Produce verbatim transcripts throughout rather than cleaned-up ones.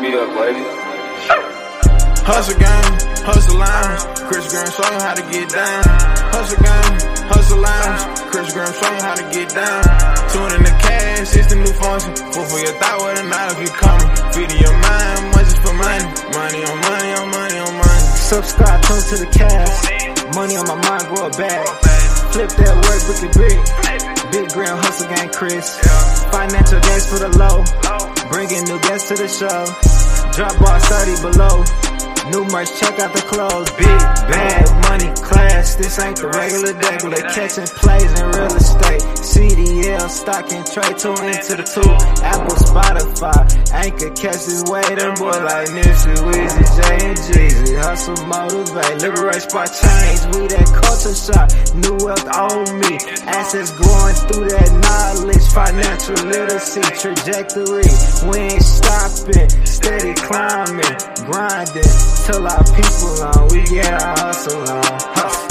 me up, baby. Hustle game, hustle lounge, Chris Grimm show you how to get down. Hustle game, hustle lounge, Chris Grimm show you how to get down. Tune in the cash, it's the new function. Fool for your thought, what a night if you coming. Feeding your mind, much is for money. Money on money on money on money. Subscribe, come to the cash. Money on my mind, grow a bag. Flip that work with the brick. Big Grimm, hustle gang, Chris. Financial gains for the low. Bringing new guests to the show. Drop box thirty below. New merch, check out the clothes. Big bag, money, class. This ain't the regular day. They catching plays in real estate. C D L, stock and trade. Two into the two. Apple, Spotify. Anchor catches weight. Them boy like Nipsey, Weezy, Jay and Jeezy. Hustle, motivate, liberate, spot change. We that culture shot. New wealth on me. Assets growing through that knowledge. Financial literacy, trajectory. We ain't stopping. Steady climbing, grinding. Till our people on, we get our hustle on. Hustle.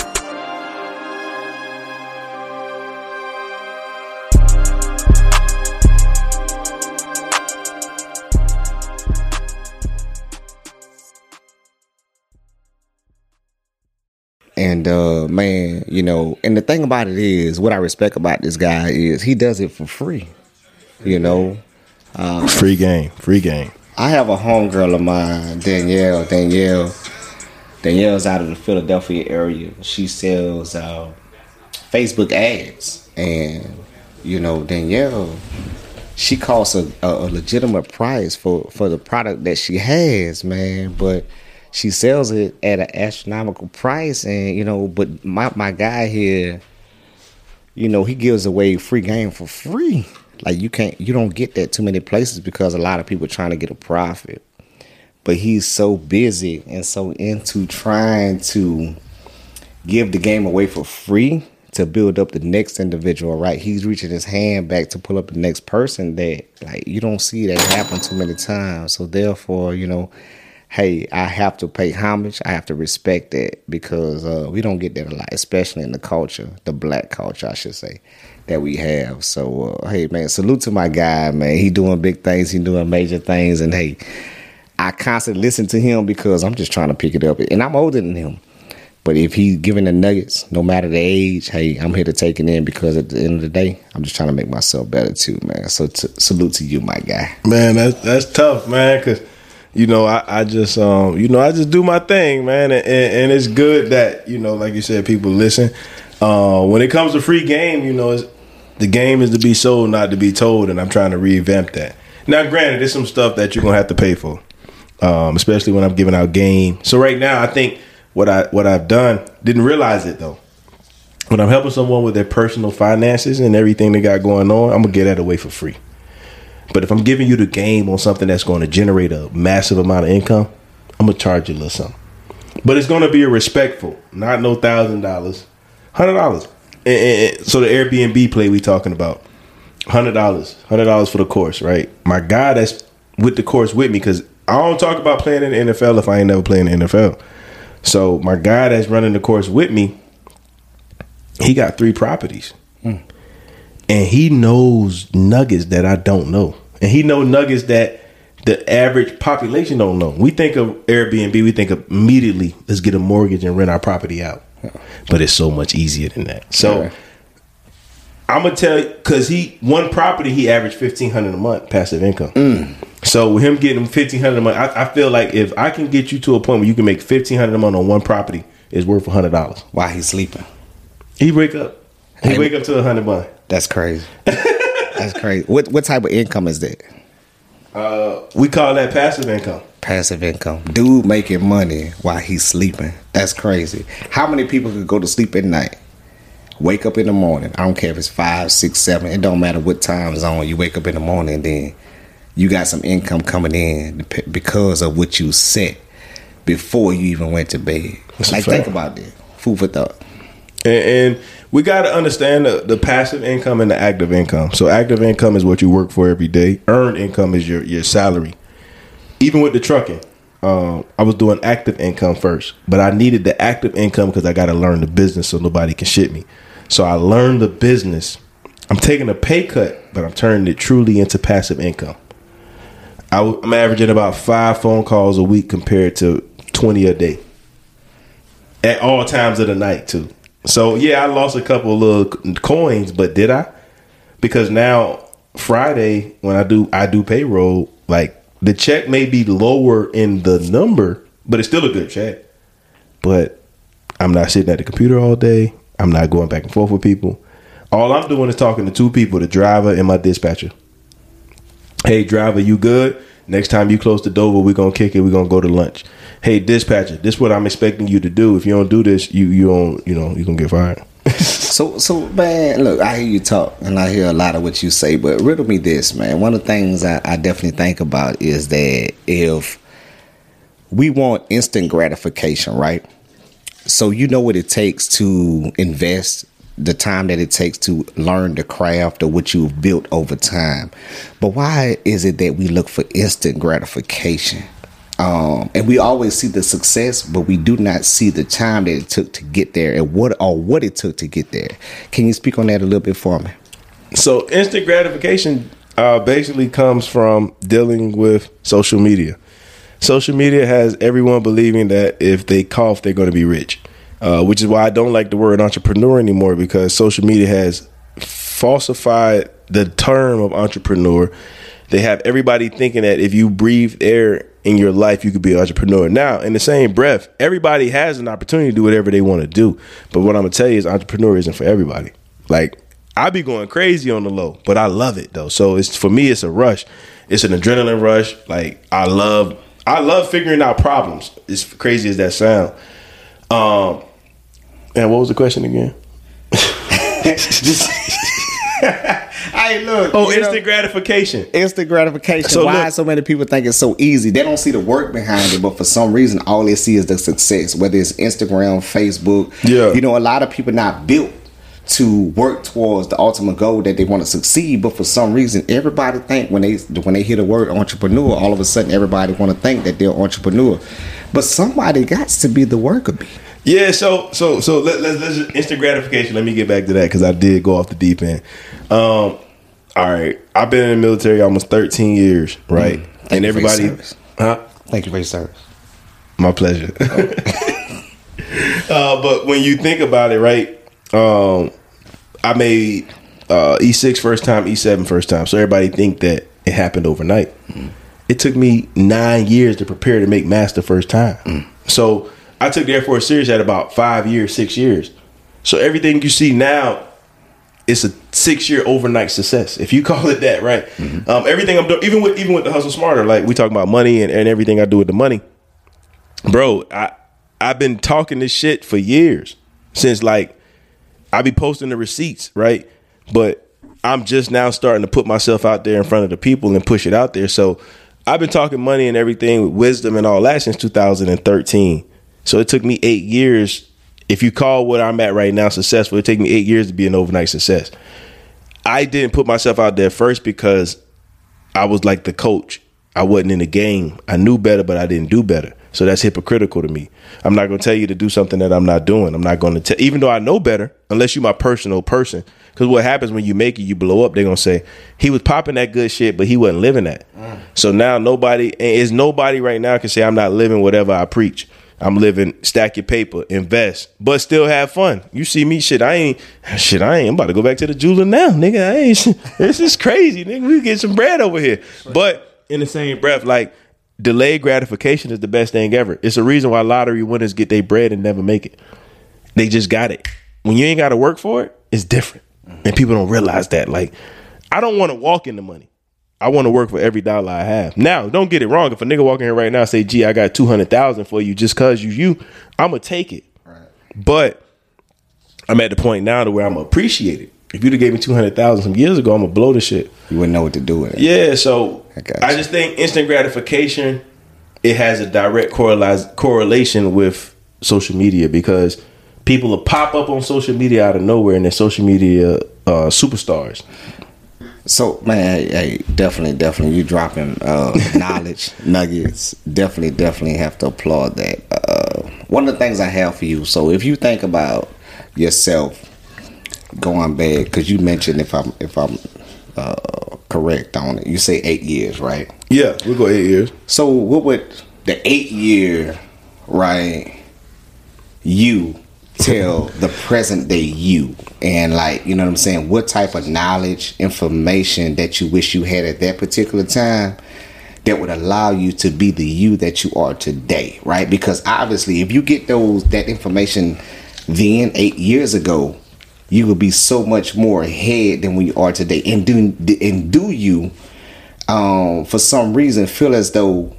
And uh, man, you know, and the thing about it is, what I respect about this guy is he does it for free. You know, um, free game, free game. I have a homegirl of mine, Danielle. Danielle, Danielle's out of the Philadelphia area. She sells uh, Facebook ads, and you know, Danielle, she costs a, a legitimate price for, for the product that she has, man. But she sells it at an astronomical price, and you know, but my my guy here, you know, he gives away free game for free. Like you can't, you don't get that too many places because a lot of people are trying to get a profit. But he's so busy and so into trying to give the game away for free to build up the next individual, right? He's reaching his hand back to pull up the next person that, like, you don't see that happen too many times. So therefore, you know, hey, I have to pay homage. I have to respect that because uh, we don't get that a lot, especially in the culture, the black culture, I should say, that we have. So, uh, hey, man, salute to my guy, man. He doing big things. He doing major things. And, hey, I constantly listen to him because I'm just trying to pick it up. And I'm older than him. But if he's giving the nuggets, no matter the age, hey, I'm here to take it in because at the end of the day, I'm just trying to make myself better too, man. So, t- salute to you, my guy. Man, that's, that's tough, man, because... You know, I, I just, um, you know, I just do my thing, man. And, and, and it's good that, you know, like you said, people listen. Uh, when it comes to free game, you know, it's, the game is to be sold, not to be told. And I'm trying to revamp that. Now, granted, there's some stuff that you're going to have to pay for, um, especially when I'm giving out game. So right now, I think what, I, what I've done, didn't realize it, though. When I'm helping someone with their personal finances and everything they got going on, I'm going to get that away for free. But if I'm giving you the game on something that's going to generate a massive amount of income, I'm going to charge you a little something. But it's going to be a respectful, not no thousand dollars, hundred dollars. So the Airbnb play we talking about, hundred dollars, hundred dollars for the course, right? My guy that's with the course with me, because I don't talk about playing in the N F L if I ain't never playing in the N F L. So my guy that's running the course with me, he got three properties. Mm. And he knows nuggets that I don't know. And he knows nuggets that the average population don't know. We think of Airbnb, we think of immediately, let's get a mortgage and rent our property out. But it's so much easier than that. So yeah. I'm going to tell you, because he one property, he averaged fifteen hundred dollars a month passive income. Mm. So with him getting fifteen hundred dollars a month, I, I feel like if I can get you to a point where you can make fifteen hundred dollars a month on one property, it's worth one hundred dollars. While he's sleeping. He wake up. He wake up to one hundred dollars. That's crazy. That's crazy. What what type of income is that? Uh, we call that passive income. Passive income. Dude making money while he's sleeping. That's crazy. How many people could go to sleep at night, wake up in the morning? I don't care if it's five, six, seven. It don't matter what time zone. You wake up in the morning and then you got some income coming in because of what you set before you even went to bed. That's like, think about that. Food for thought. And... and we got to understand the, the passive income and the active income. So active income is what you work for every day. Earned income is your, your salary. Even with the trucking, um, I was doing active income first. But I needed the active income because I got to learn the business so nobody can shit me. So I learned the business. I'm taking a pay cut, but I'm turning it truly into passive income. I, I'm averaging about five phone calls a week compared to twenty a day. At all times of the night too. So yeah, I lost a couple of little coins, but did I? Because now Friday when I do I do payroll, like the check may be lower in the number, but it's still a good check. But I'm not sitting at the computer all day. I'm not going back and forth with people. All I'm doing is talking to two people, the driver and my dispatcher. Hey, driver, you good? Next time you close to Dover, we're going to kick it. We're going to go to lunch. Hey, dispatcher, this is what I'm expecting you to do. If you don't do this, you you don't, you know, you're going to get fired. so, so man, look, I hear you talk and I hear a lot of what you say, but riddle me this, man. One of the things I, I definitely think about is that if we want instant gratification, right? So you know what it takes to invest, the time that it takes to learn the craft of what you've built over time. But why is it that we look for instant gratification? Um, and we always see the success, but we do not see the time that it took to get there and what or what it took to get there. Can you speak on that a little bit for me? So instant gratification uh, basically comes from dealing with social media. Social media has everyone believing that if they cough, they're going to be rich. Uh, which is why I don't like the word entrepreneur anymore, because social media has falsified the term of entrepreneur. They have everybody thinking that if you breathe air in your life, you could be an entrepreneur. Now, in the same breath, everybody has an opportunity to do whatever they want to do. But what I'm going to tell you is entrepreneur isn't for everybody. Like, I be going crazy on the low, but I love it, though. So it's for me, it's a rush. It's an adrenaline rush. Like, I love I love figuring out problems, as crazy as that sounds. Um... And what was the question again? Just, hey, look. Oh, instant know, gratification. Instant gratification. So Why look, so many people think it's so easy? They don't see the work behind it, but for some reason, all they see is the success, whether it's Instagram, Facebook. Yeah. You know, a lot of people not built to work towards the ultimate goal that they want to succeed, but for some reason, everybody think when they when they hear the word entrepreneur, all of a sudden, everybody want to think that they're an entrepreneur. But somebody got to be the worker bee. Yeah, so so so let, let's let's instant gratification. Let me get back to that because I did go off the deep end. Um, all right, I've been in the military almost thirteen years, right? Mm, and everybody, huh? Thank you for your service. My pleasure. Okay. uh, but when you think about it, right? Um, I made uh, E six first time, E seven first time. So everybody think that it happened overnight. Mm. It took me nine years to prepare to make master first time. Mm. So I took the Air Force serious at about five years, six years. So everything you see now is a six-year overnight success, if you call it that, right? Mm-hmm. Um, everything I'm doing, even with even with the Hustle Smarter, like we talk about money and, and everything I do with the money. Bro, I, I've been talking this shit for years since, like, I be posting the receipts, right? But I'm just now starting to put myself out there in front of the people and push it out there. So I've been talking money and everything with wisdom and all that since two thousand thirteen. So it took me eight years. If you call what I'm at right now successful, it took me eight years to be an overnight success. I didn't put myself out there first because I was like the coach. I wasn't in the game. I knew better, but I didn't do better. So that's hypocritical to me. I'm not going to tell you to do something that I'm not doing. I'm not going to tell, even though I know better, unless you're my personal person. Because what happens when you make it, you blow up. They're going to say, he was popping that good shit, but he wasn't living that. Mm. So now nobody, is nobody right now can say I'm not living whatever I preach. I'm living, stack your paper, invest, but still have fun. You see me, shit, I ain't, shit, I ain't, I'm about to go back to the jeweler now, nigga, I ain't, this is crazy, nigga, we get some bread over here. But in the same breath, like, delayed gratification is the best thing ever. It's a reason why lottery winners get their bread and never make it. They just got it. When you ain't got to work for it, it's different. And people don't realize that. Like, I don't want to walk into money. I want to work for every dollar I have. Now, don't get it wrong. If a nigga walking here right now say, gee, I got two hundred thousand dollars for you just because you, you, I'm going to take it. Right. But I'm at the point now to where I'm going to appreciate it. If you'd have gave me two hundred thousand dollars some years ago, I'm going to blow the shit. You wouldn't know what to do with it. Yeah, so I, I just think instant gratification, it has a direct correlation with social media because people will pop up on social media out of nowhere and they're social media uh, superstars. So, man, hey, definitely, definitely, you dropping uh, knowledge nuggets. Definitely, definitely have to applaud that. Uh, one of the things I have for you, so if you think about yourself going back, because you mentioned if I'm, if I'm uh, correct on it. You say eight years, right? Yeah, we'll go eight years. So what would the eight year, right, you tell the present day you? And like, you know what I'm saying, what type of knowledge, information that you wish you had at that particular time that would allow you to be the you that you are today, right? Because obviously if you get those that information then eight years ago, you would be so much more ahead than when you are today. And do and do you um, for some reason feel as though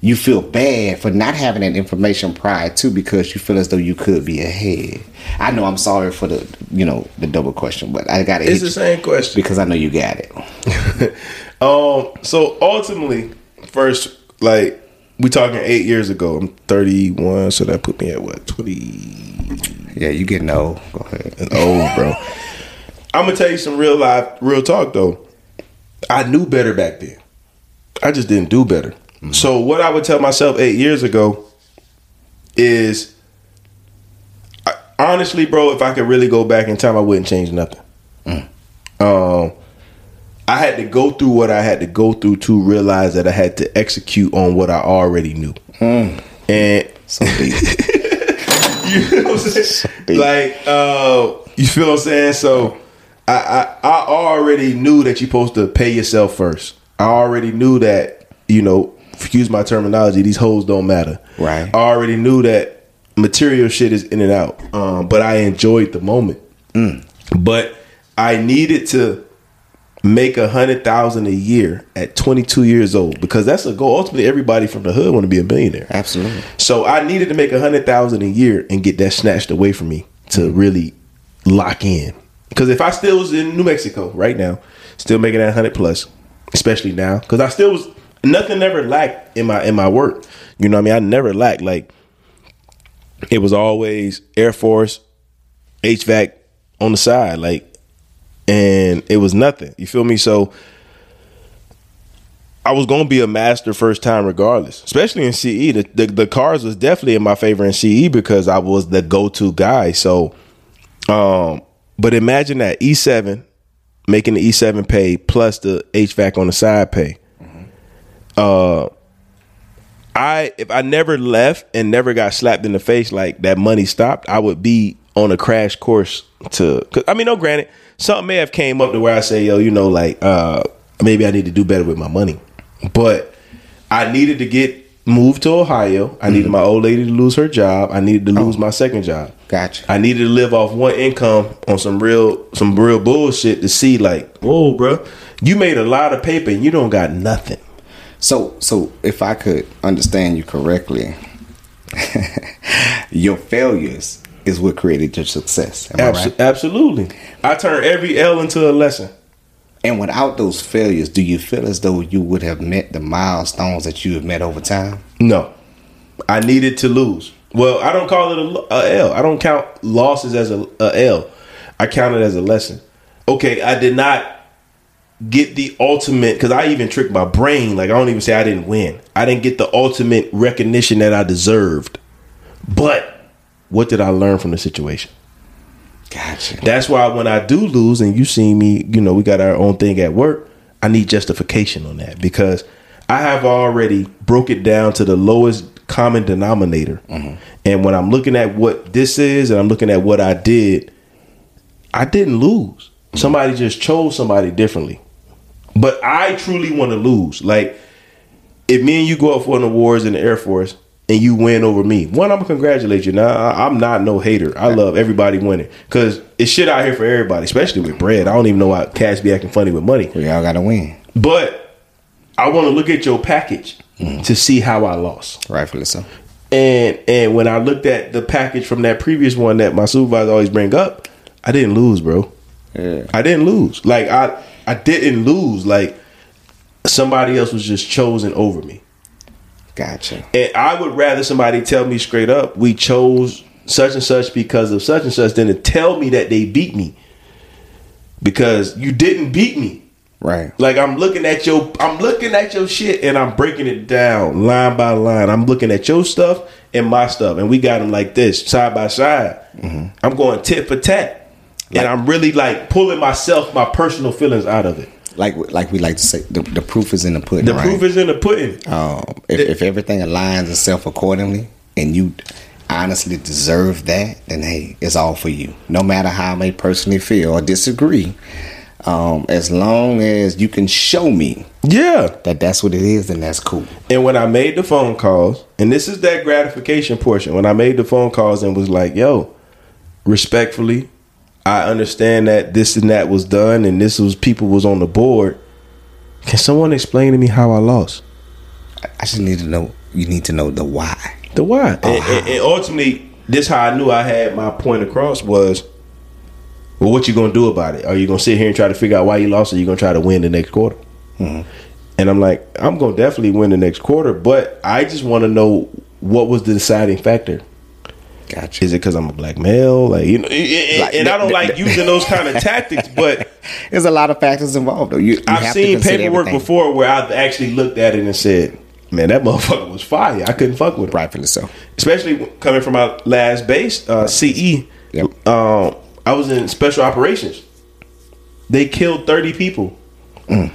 you feel bad for not having that information prior to, because you feel as though you could be ahead? I know, I'm sorry for the, you know, the double question, but I got it. It's the same question because I know you got it. um. So ultimately, first, like we talking eight years ago. I'm thirty-one, so that put me at what, twenty? Yeah, you getting old. Go ahead. It's old, bro. I'm gonna tell you some real life, real talk though. I knew better back then. I just didn't do better. Mm-hmm. So what I would tell myself eight years ago is, I, honestly, bro, if I could really go back in time, I wouldn't change nothing. Mm. Um, I had to go through what I had to go through to realize that I had to execute on what I already knew. Mm. And so deep. You know what I'm saying? So deep. Like, uh, you feel what I'm saying? So I, I, I already knew that you're supposed to pay yourself first. I already knew that, you know, excuse my terminology, these hoes don't matter. Right. I already knew that material shit is in and out. Um, but I enjoyed the moment. Mm. But I needed to make a hundred thousand a year at twenty-two years old, because that's a goal. Ultimately, everybody from the hood want to be a millionaire. Absolutely. So I needed to make a hundred thousand a year and get that snatched away from me to really lock in. Because if I still was in New Mexico right now, still making that hundred plus, especially now, because I still was. Nothing ever lacked in my in my work. You know what I mean? I never lacked. Like, it was always Air Force, H V A C on the side, like, and it was nothing. You feel me? So I was gonna be a master first time regardless. Especially in C E. The the, the cars was definitely in my favor in C E because I was the go to guy. So um but imagine that E seven, making the E seven pay plus the H V A C on the side pay. Uh, I if I never left and never got slapped in the face like that, money stopped, I would be on a crash course to. Cause, I mean, no, granted, something may have came up to where I say, yo, you know, like uh, maybe I need to do better with my money, but I needed to get moved to Ohio. I mm-hmm. needed my old lady to lose her job. I needed to lose oh. my second job. Gotcha. I needed to live off one income on some real some real bullshit to see like, whoa, bro, you made a lot of paper and you don't got nothing. So, so if I could understand you correctly, your failures is what created your success. Am Absol- I right? Absolutely. I turned every L into a lesson. And without those failures, do you feel as though you would have met the milestones that you have met over time? No. I needed to lose. Well, I don't call it a, a L. I don't count losses as a, a L. I count it as a lesson. Okay, I did not get the ultimate, because I even tricked my brain. Like, I don't even say I didn't win. I didn't get the ultimate recognition that I deserved. But what did I learn from the situation? Gotcha. That's why when I do lose, and you see me, you know, we got our own thing at work, I need justification on that, because I have already broke it down to the lowest common denominator. Mm-hmm. And when I'm looking at what this is and I'm looking at what I did, I didn't lose. Mm-hmm. Somebody just chose somebody differently. But I truly want to lose. Like, if me and you go up for an awards in the Air Force and you win over me, one, I'm going to congratulate you. Now, I'm not no hater. I love everybody winning, because it's shit out here for everybody, especially with bread. I don't even know why cash be acting funny with money. We all got to win. But I want to look at your package mm. to see how I lost. Rightfully so. And, and when I looked at the package from that previous one that my supervisor always bring up, I didn't lose, bro. Yeah. I didn't lose. Like, I... I didn't lose. Like, somebody else was just chosen over me. Gotcha. And I would rather somebody tell me straight up, we chose such and such because of such and such, than to tell me that they beat me, because you didn't beat me. Right. Like, I'm looking at your, I'm looking at your shit, and I'm breaking it down line by line. I'm looking at your stuff and my stuff, and we got them like this, side by side. Mm-hmm. I'm going tit for tat. Like, and I'm really like pulling myself, my personal feelings out of it. like like we like to say, the, the proof is in the pudding. The right? proof is in the pudding. Um, if, the, if everything aligns itself accordingly, and you honestly deserve that, then hey, it's all for you. No matter how I may personally feel or disagree, um, as long as you can show me, yeah, that that's what it is, then that's cool. And when I made the phone calls, and this is that gratification portion, when I made the phone calls and was like, yo, respectfully, I understand that this and that was done, and this was people was on the board. Can someone explain to me how I lost? I just need to know. You need to know the why. The why. And, and, and ultimately, this how I knew I had my point across was, well, what you gonna do about it? Are you gonna sit here and try to figure out why you lost, or you gonna try to win the next quarter? Mm-hmm. And I'm like, I'm gonna definitely win the next quarter, but I just want to know what was the deciding factor. Gotcha. Is it because I'm a black male? Like, you know, and, like, and I don't like using those kind of tactics, but there's a lot of factors involved, though. You, you I've seen paperwork everything. Before where I've actually looked at it and said, man, that motherfucker was fire. I couldn't fuck with him. Rightfully so. Especially coming from my last base, uh, C E. Yep. Um, I was in special operations. They killed thirty people. Mm.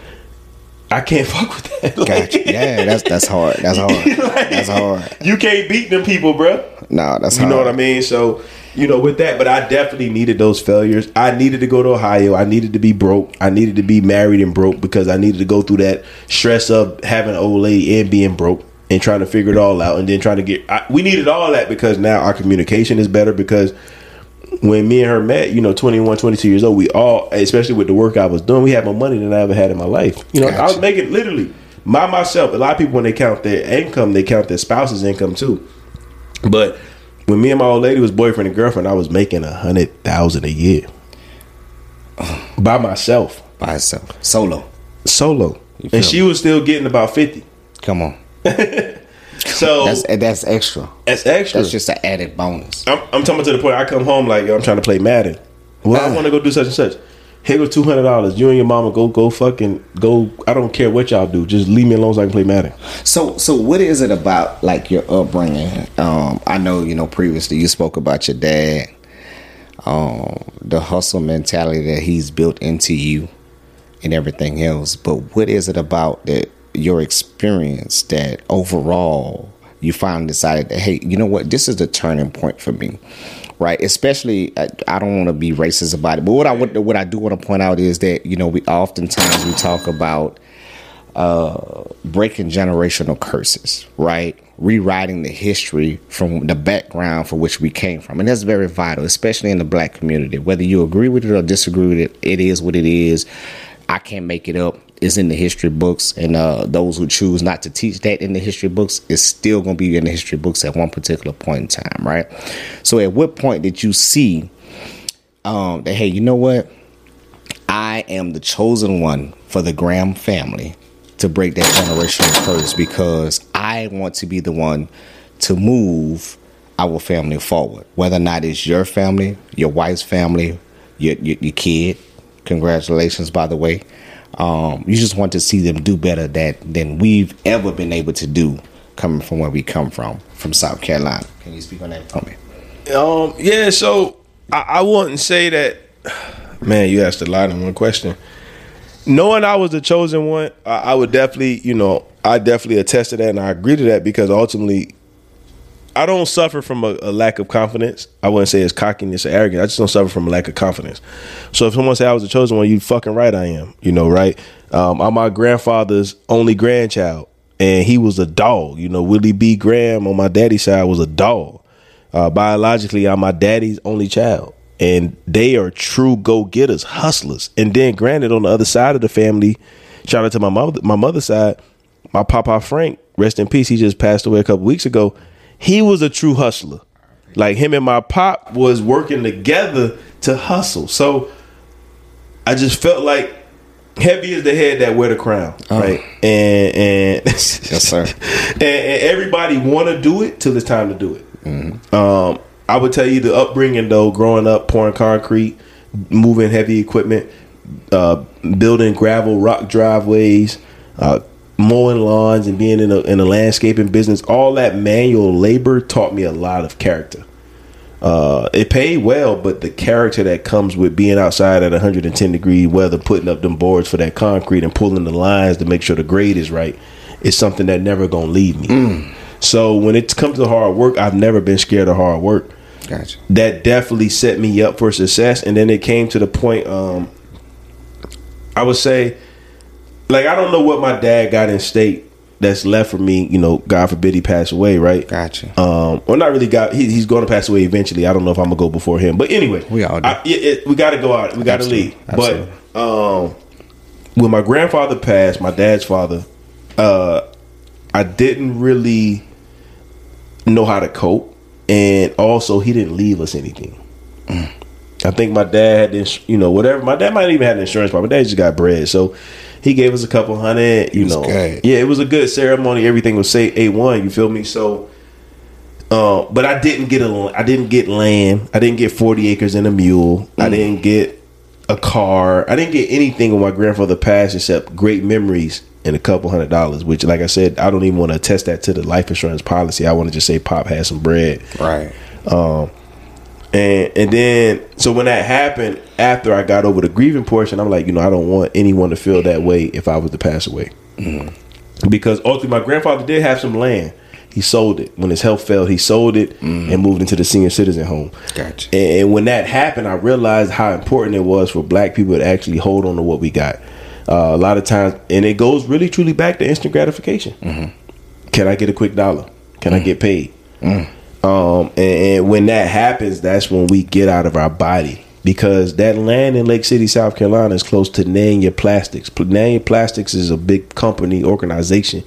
I can't fuck with that. Like, gotcha. Yeah, that's that's hard. That's hard. Like, that's hard. You can't beat them people, bro. No, that's you hard. You know what I mean? So, you know, with that, but I definitely needed those failures. I needed to go to Ohio. I needed to be broke. I needed to be married and broke because I needed to go through that stress of having an old lady and being broke and trying to figure it all out and then trying to get. I, we needed all that because now our communication is better because when me and her met, you know, twenty-one, twenty-two years old, we all, especially with the work I was doing, we had more money than I ever had in my life. You know, gotcha. I was making literally by myself. A lot of people, when they count their income, they count their spouse's income too. But when me and my old lady was boyfriend and girlfriend, I was making a hundred thousand a year by myself, by herself, solo, solo, and me? She was still getting about fifty. Come on. So that's that's extra. That's extra. That's just an added bonus. I'm, I'm talking to the point I come home like, yo, I'm trying to play Madden. Well, uh. I want to go do such and such. Here go two hundred dollars. You and your mama go go fucking go. I don't care what y'all do. Just leave me alone so I can play Madden. So so what is it about like your upbringing? Um, I know you know previously you spoke about your dad, um, the hustle mentality that he's built into you, and everything else. But what is it about that? Your experience that overall you finally decided that, hey, you know what, this is the turning point for me, right? Especially, I, I don't want to be racist about it, but what I what I do want to point out is that, you know, we oftentimes we talk about uh, breaking generational curses, right? Rewriting the history from the background for which we came from, and that's very vital, especially in the black community. Whether you agree with it or disagree with it, it is what it is. I can't make it up. It's in the history books, and uh, those who choose not to teach that in the history books is still going to be in the history books at one particular point in time, right? So at what point did you see um, that, hey, you know what? I am the chosen one for the Graham family to break that generational curse because I want to be the one to move our family forward, whether or not it's your family, your wife's family, your, your, your kid. Congratulations, by the way. Um, you just want to see them do better that than we've ever been able to do coming from where we come from, from South Carolina. Can you speak on that for me? Um, yeah, so I, I wouldn't say that. Man, you asked a lot in one question. Knowing I was the chosen one, I, I would definitely, you know, I definitely attest to that and I agree to that because ultimately I don't suffer from a, a lack of confidence. I wouldn't say it's cockiness or arrogance. I just don't suffer from a lack of confidence. So if someone said I was the chosen one, you fucking right I am. You know, right? Um, I'm my grandfather's only grandchild, and he was a dog. You know, Willie B. Graham on my daddy's side was a dog. Uh, biologically, I'm my daddy's only child, and they are true go-getters, hustlers. And then granted, on the other side of the family, shout out to my mother, my mother's side, my papa Frank, rest in peace, he just passed away a couple weeks ago. He was a true hustler. Like him and my pop was working together to hustle. So I just felt like heavy is the head that wear the crown. Oh. Right. And and yes, sir. and, and everybody wanna do it till it's time to do it. Mm-hmm. Um, I would tell you the upbringing though, growing up pouring concrete, moving heavy equipment, uh, building gravel, rock driveways, uh mowing lawns and being in a in a landscaping business, all that manual labor taught me a lot of character. Uh, it paid well, but the character that comes with being outside at one hundred ten degree weather, putting up them boards for that concrete and pulling the lines to make sure the grade is right, is something that never gonna leave me. Mm. So when it comes to hard work, I've never been scared of hard work. Gotcha. That definitely set me up for success. And then it came to the point, um, I would say, like, I don't know what my dad got in state that's left for me, you know, God forbid he passed away, right? Gotcha. Um, or not really God, he, he's going to pass away eventually. I don't know if I'm going to go before him. But anyway, we all do. I, it, it, we got to go out. We got to leave. Absolutely. But um, when my grandfather passed, my dad's father, uh, I didn't really know how to cope. And also, he didn't leave us anything. Mm. I think my dad had this, you know, whatever. My dad might even have an insurance policy. My dad just got bread. So he gave us a couple hundred, you know. Good. Yeah, it was a good ceremony. Everything was say A one, you feel me? So, uh, but I didn't get a, I didn't get land. I didn't get forty acres and a mule. Mm. I didn't get a car. I didn't get anything when my grandfather passed except great memories and a couple hundred dollars, which, like I said, I don't even want to attest that to the life insurance policy. I want to just say Pop had some bread. Right. Um, And and then, so when that happened, after I got over the grieving portion, I'm like, you know, I don't want anyone to feel that way if I was to pass away. Mm-hmm. Because ultimately, my grandfather did have some land. He sold it. When his health failed, he sold it mm-hmm. and moved into the senior citizen home. Gotcha. And, and when that happened, I realized how important it was for black people to actually hold on to what we got. Uh, a lot of times, and it goes really, truly back to instant gratification. Mm-hmm. Can I get a quick dollar? Can mm-hmm. I get paid? Mm-hmm. Um, and, and when that happens, that's when we get out of our body, because that land in Lake City, South Carolina is close to Nan Ya Plastics. Nan Ya Plastics is a big company, organization.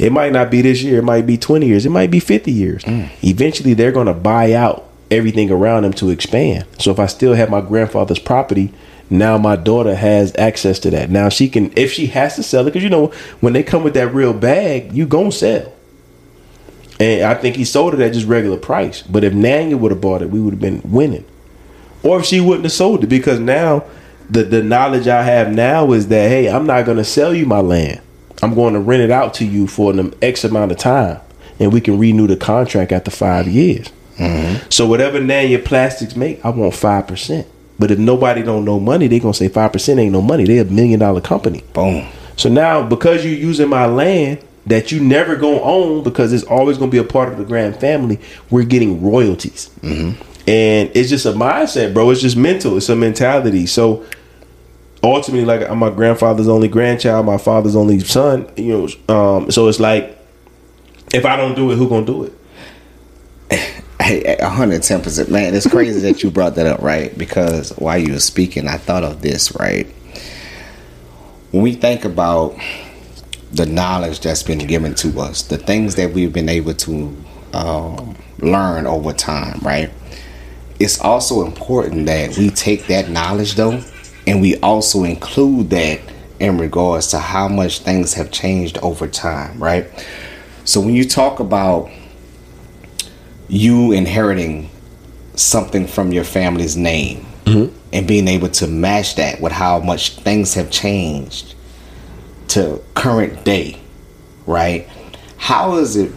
It might not be this year. It might be twenty years. It might be fifty years. Mm. Eventually, they're going to buy out everything around them to expand. So if I still have my grandfather's property, now my daughter has access to that. Now she can, if she has to sell it, because, you know, when they come with that real bag, you gonna sell. And I think he sold it at just regular price. But if Nanya would have bought it, we would have been winning. Or if she wouldn't have sold it, because now the, the knowledge I have now is that, hey, I'm not going to sell you my land. I'm going to rent it out to you for an X amount of time. And we can renew the contract after five years. Mm-hmm. So whatever Nanya Plastics make, I want five percent. But if nobody don't know money, they're going to say five percent ain't no money. They're a million dollar company. Boom. So now, because you're using my land that you never gonna own, because it's always gonna be a part of the grand family, we're getting royalties. Mm-hmm. And it's just a mindset, bro. It's just mental. It's a mentality. So ultimately, like, I'm my grandfather's only grandchild, my father's only son, you know. Um, so it's like, if I don't do it, who gonna do it? Hey, one hundred ten percent, man. It's crazy that you brought that up, right? Because while you were speaking, I thought of this, right? When we think about the knowledge that's been given to us, the things that we've been able to um, learn over time, right? It's also important that we take that knowledge, though, and we also include that in regards to how much things have changed over time, right? So when you talk about you inheriting something from your family's name, mm-hmm. and being able to match that with how much things have changed to current day, right? How is it,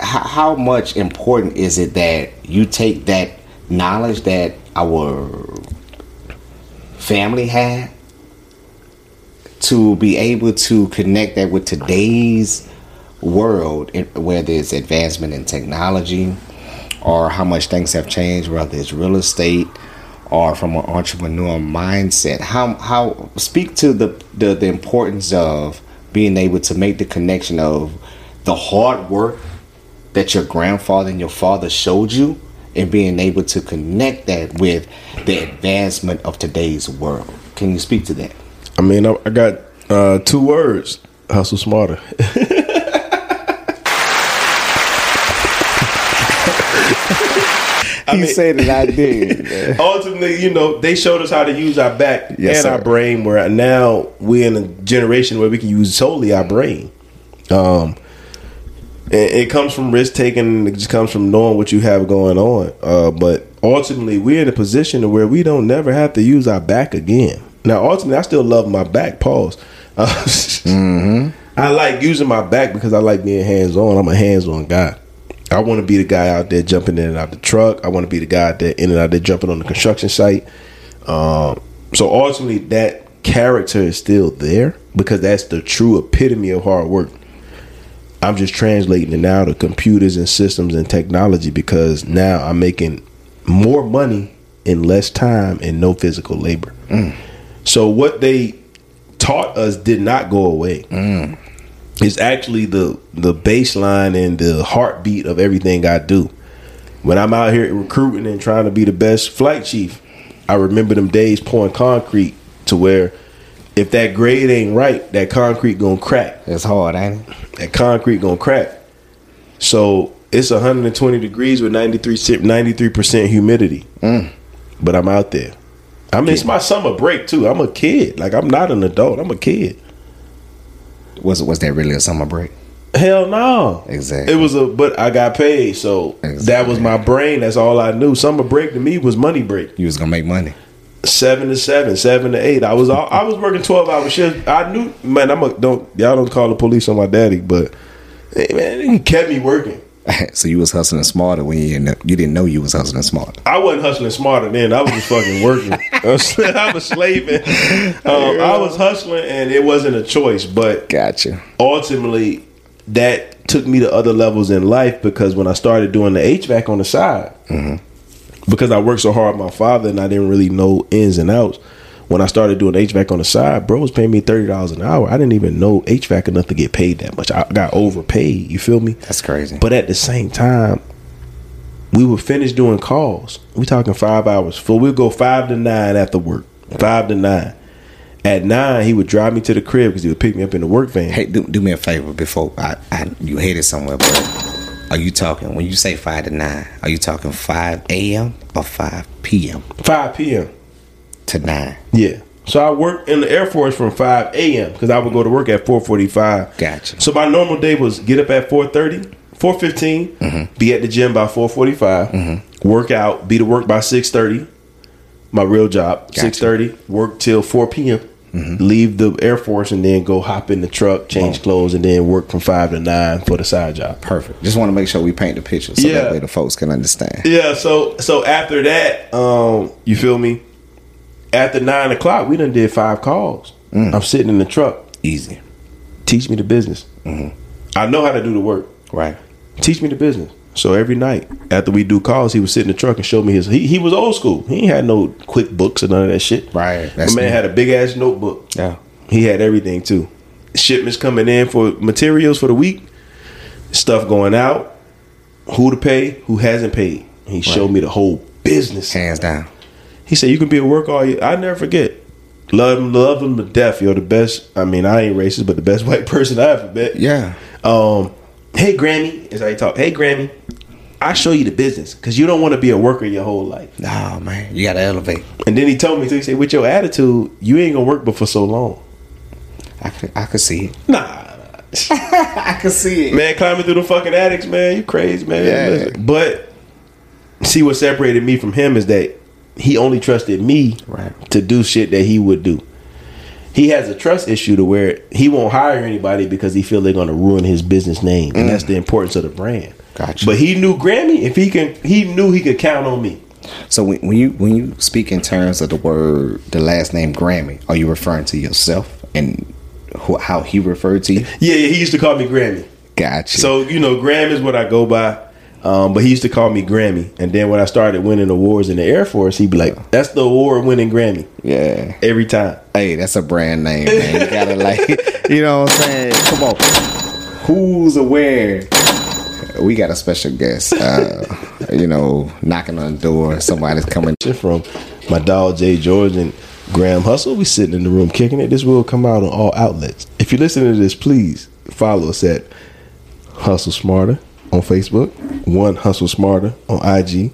how, how much important is it that you take that knowledge that our family had to be able to connect that with today's world, whether it's advancement in technology or how much things have changed, whether it's real estate or from an entrepreneur mindset? How how speak to the, the, the importance of being able to make the connection of the hard work that your grandfather and your father showed you, and being able to connect that with the advancement of today's world. Can you speak to that? I mean, I, I got uh, two words: hustle smarter. I he mean, said it, I did. Ultimately, you know, they showed us how to use our back yes, and sir. our brain, where now we're in a generation where we can use solely our brain. Um, it, it comes from risk taking. It just comes from knowing what you have going on. Uh, but ultimately, we're in a position where we don't never have to use our back again. Now, ultimately, I still love my back. Pause. Uh, mm-hmm. I like using my back because I like being hands on. I'm a hands on guy. I want to be the guy out there jumping in and out the truck. I want to be the guy out there in and out there jumping on the construction site. Um, so ultimately, that character is still there because that's the true epitome of hard work. I'm just translating it now to computers and systems and technology because now I'm making more money in less time and no physical labor. Mm. So what they taught us did not go away. Mm. It's actually the the baseline and the heartbeat of everything I do. When I'm out here recruiting and trying to be the best flight chief, I remember them days pouring concrete to where if that grade ain't right, that concrete gonna crack. It's hard, ain't it? That concrete gonna crack. So it's one hundred twenty degrees with ninety-three percent humidity. Mm. But I'm out there. I mean, it's my summer break too. I'm a kid. Like, I'm not an adult. I'm a kid. Was was that really a summer break? Hell no. Exactly. It was a, but I got paid, so exactly. That was my brain. That's all I knew. Summer break to me was money break. You was gonna make money. Seven to seven, seven to eight. I was all, I was working twelve hour shifts. I knew, man. I'm a don't y'all don't call the police on my daddy, but hey, man, he kept me working. So you was hustling smarter when you didn't know, you didn't know you was hustling smarter. I wasn't hustling smarter then. I was just fucking working. I was slaving. Um, I was hustling, and it wasn't a choice. But gotcha. Ultimately, that took me to other levels in life because when I started doing the H V A C on the side, mm-hmm. because I worked so hard with my father and I didn't really know ins and outs. When I started doing H V A C on the side, bro was paying me thirty dollars an hour. I didn't even know H V A C enough to get paid that much. I got overpaid. You feel me? That's crazy. But at the same time, we would finish doing calls. We talking five hours full. We'd go five to nine after work. Five to nine. At nine, he would drive me to the crib because he would pick me up in the work van. Hey, do, do me a favor before I, I you head it somewhere, bro. Are you talking, when you say five to nine, are you talking five a.m. or five p.m.? five p.m. to nine. Yeah. So I worked in the Air Force from five a.m. because I would go to work at four forty-five. Gotcha. So my normal day was get up at four thirty, four fifteen, mm-hmm. be at the gym by four forty-five, mm-hmm. work out, be to work by six thirty, my real job, gotcha. six thirty, work till four p.m., mm-hmm. leave the Air Force and then go hop in the truck, change Boom. clothes, and then work from five to nine for the side job. Perfect. Just want to make sure we paint the picture so yeah. that way the folks can understand. Yeah. So, so after that, um, you feel me? After nine o'clock, we done did five calls. Mm. I'm sitting in the truck. Easy. Teach me the business. Mm-hmm. I know how to do the work. Right. Teach me the business. So every night after we do calls, he would sit in the truck and show me his. He, he was old school. He ain't had no quick books or none of that shit. Right. That's My man new. had a big ass notebook. Yeah. He had everything too. Shipments coming in for materials for the week. Stuff going out. Who to pay? Who hasn't paid? He right. showed me the whole business. Hands down. He said, you can be at work all year. I never forget. Love him, love him to death. You're the best. I mean, I ain't racist, but the best white person I ever met. Yeah. Um, hey, Grammy, is how you talk. Hey, Grammy, I show you the business because you don't want to be a worker your whole life. Nah, man. You got to elevate. And then he told me, so he said, with your attitude, you ain't going to work but for so long. I could, I could see it. Nah. nah. I could see it. Man, climbing through the fucking attics, man. You crazy, man. Yeah. Listen. But see, what separated me from him is that he only trusted me right. to do shit that he would do. He has a trust issue to where he won't hire anybody because he feel they're going to ruin his business name. Mm. And that's the importance of the brand. Gotcha. But he knew Grammy, if he can, he knew he could count on me. So when, when you when you speak in terms of the word, the last name Grammy, are you referring to yourself and who, how he referred to you? Yeah, yeah, he used to call me Grammy. Gotcha. So, you know, Gram is what I go by. Um, but he used to call me Grammy. And then when I started winning awards in the Air Force, he'd be like, that's the award winning Grammy. Yeah. Every time. Hey, that's a brand name, man. You gotta like, you know what I'm saying? Come on. Who's aware? We got a special guest. Uh, you know, knocking on the door. Somebody's coming. From my dog, Jay George and Graham Hustle. We sitting in the room kicking it. This will come out on all outlets. If you're listening to this, please follow us at Hustle Smarter on Facebook, One Hustle Smarter on I G,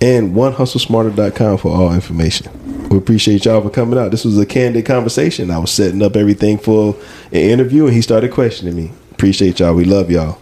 and One Hustle Smarter dot com for all information. We appreciate y'all for coming out. This was a candid conversation. I was setting up everything for an interview, and he started questioning me. Appreciate y'all. We love y'all.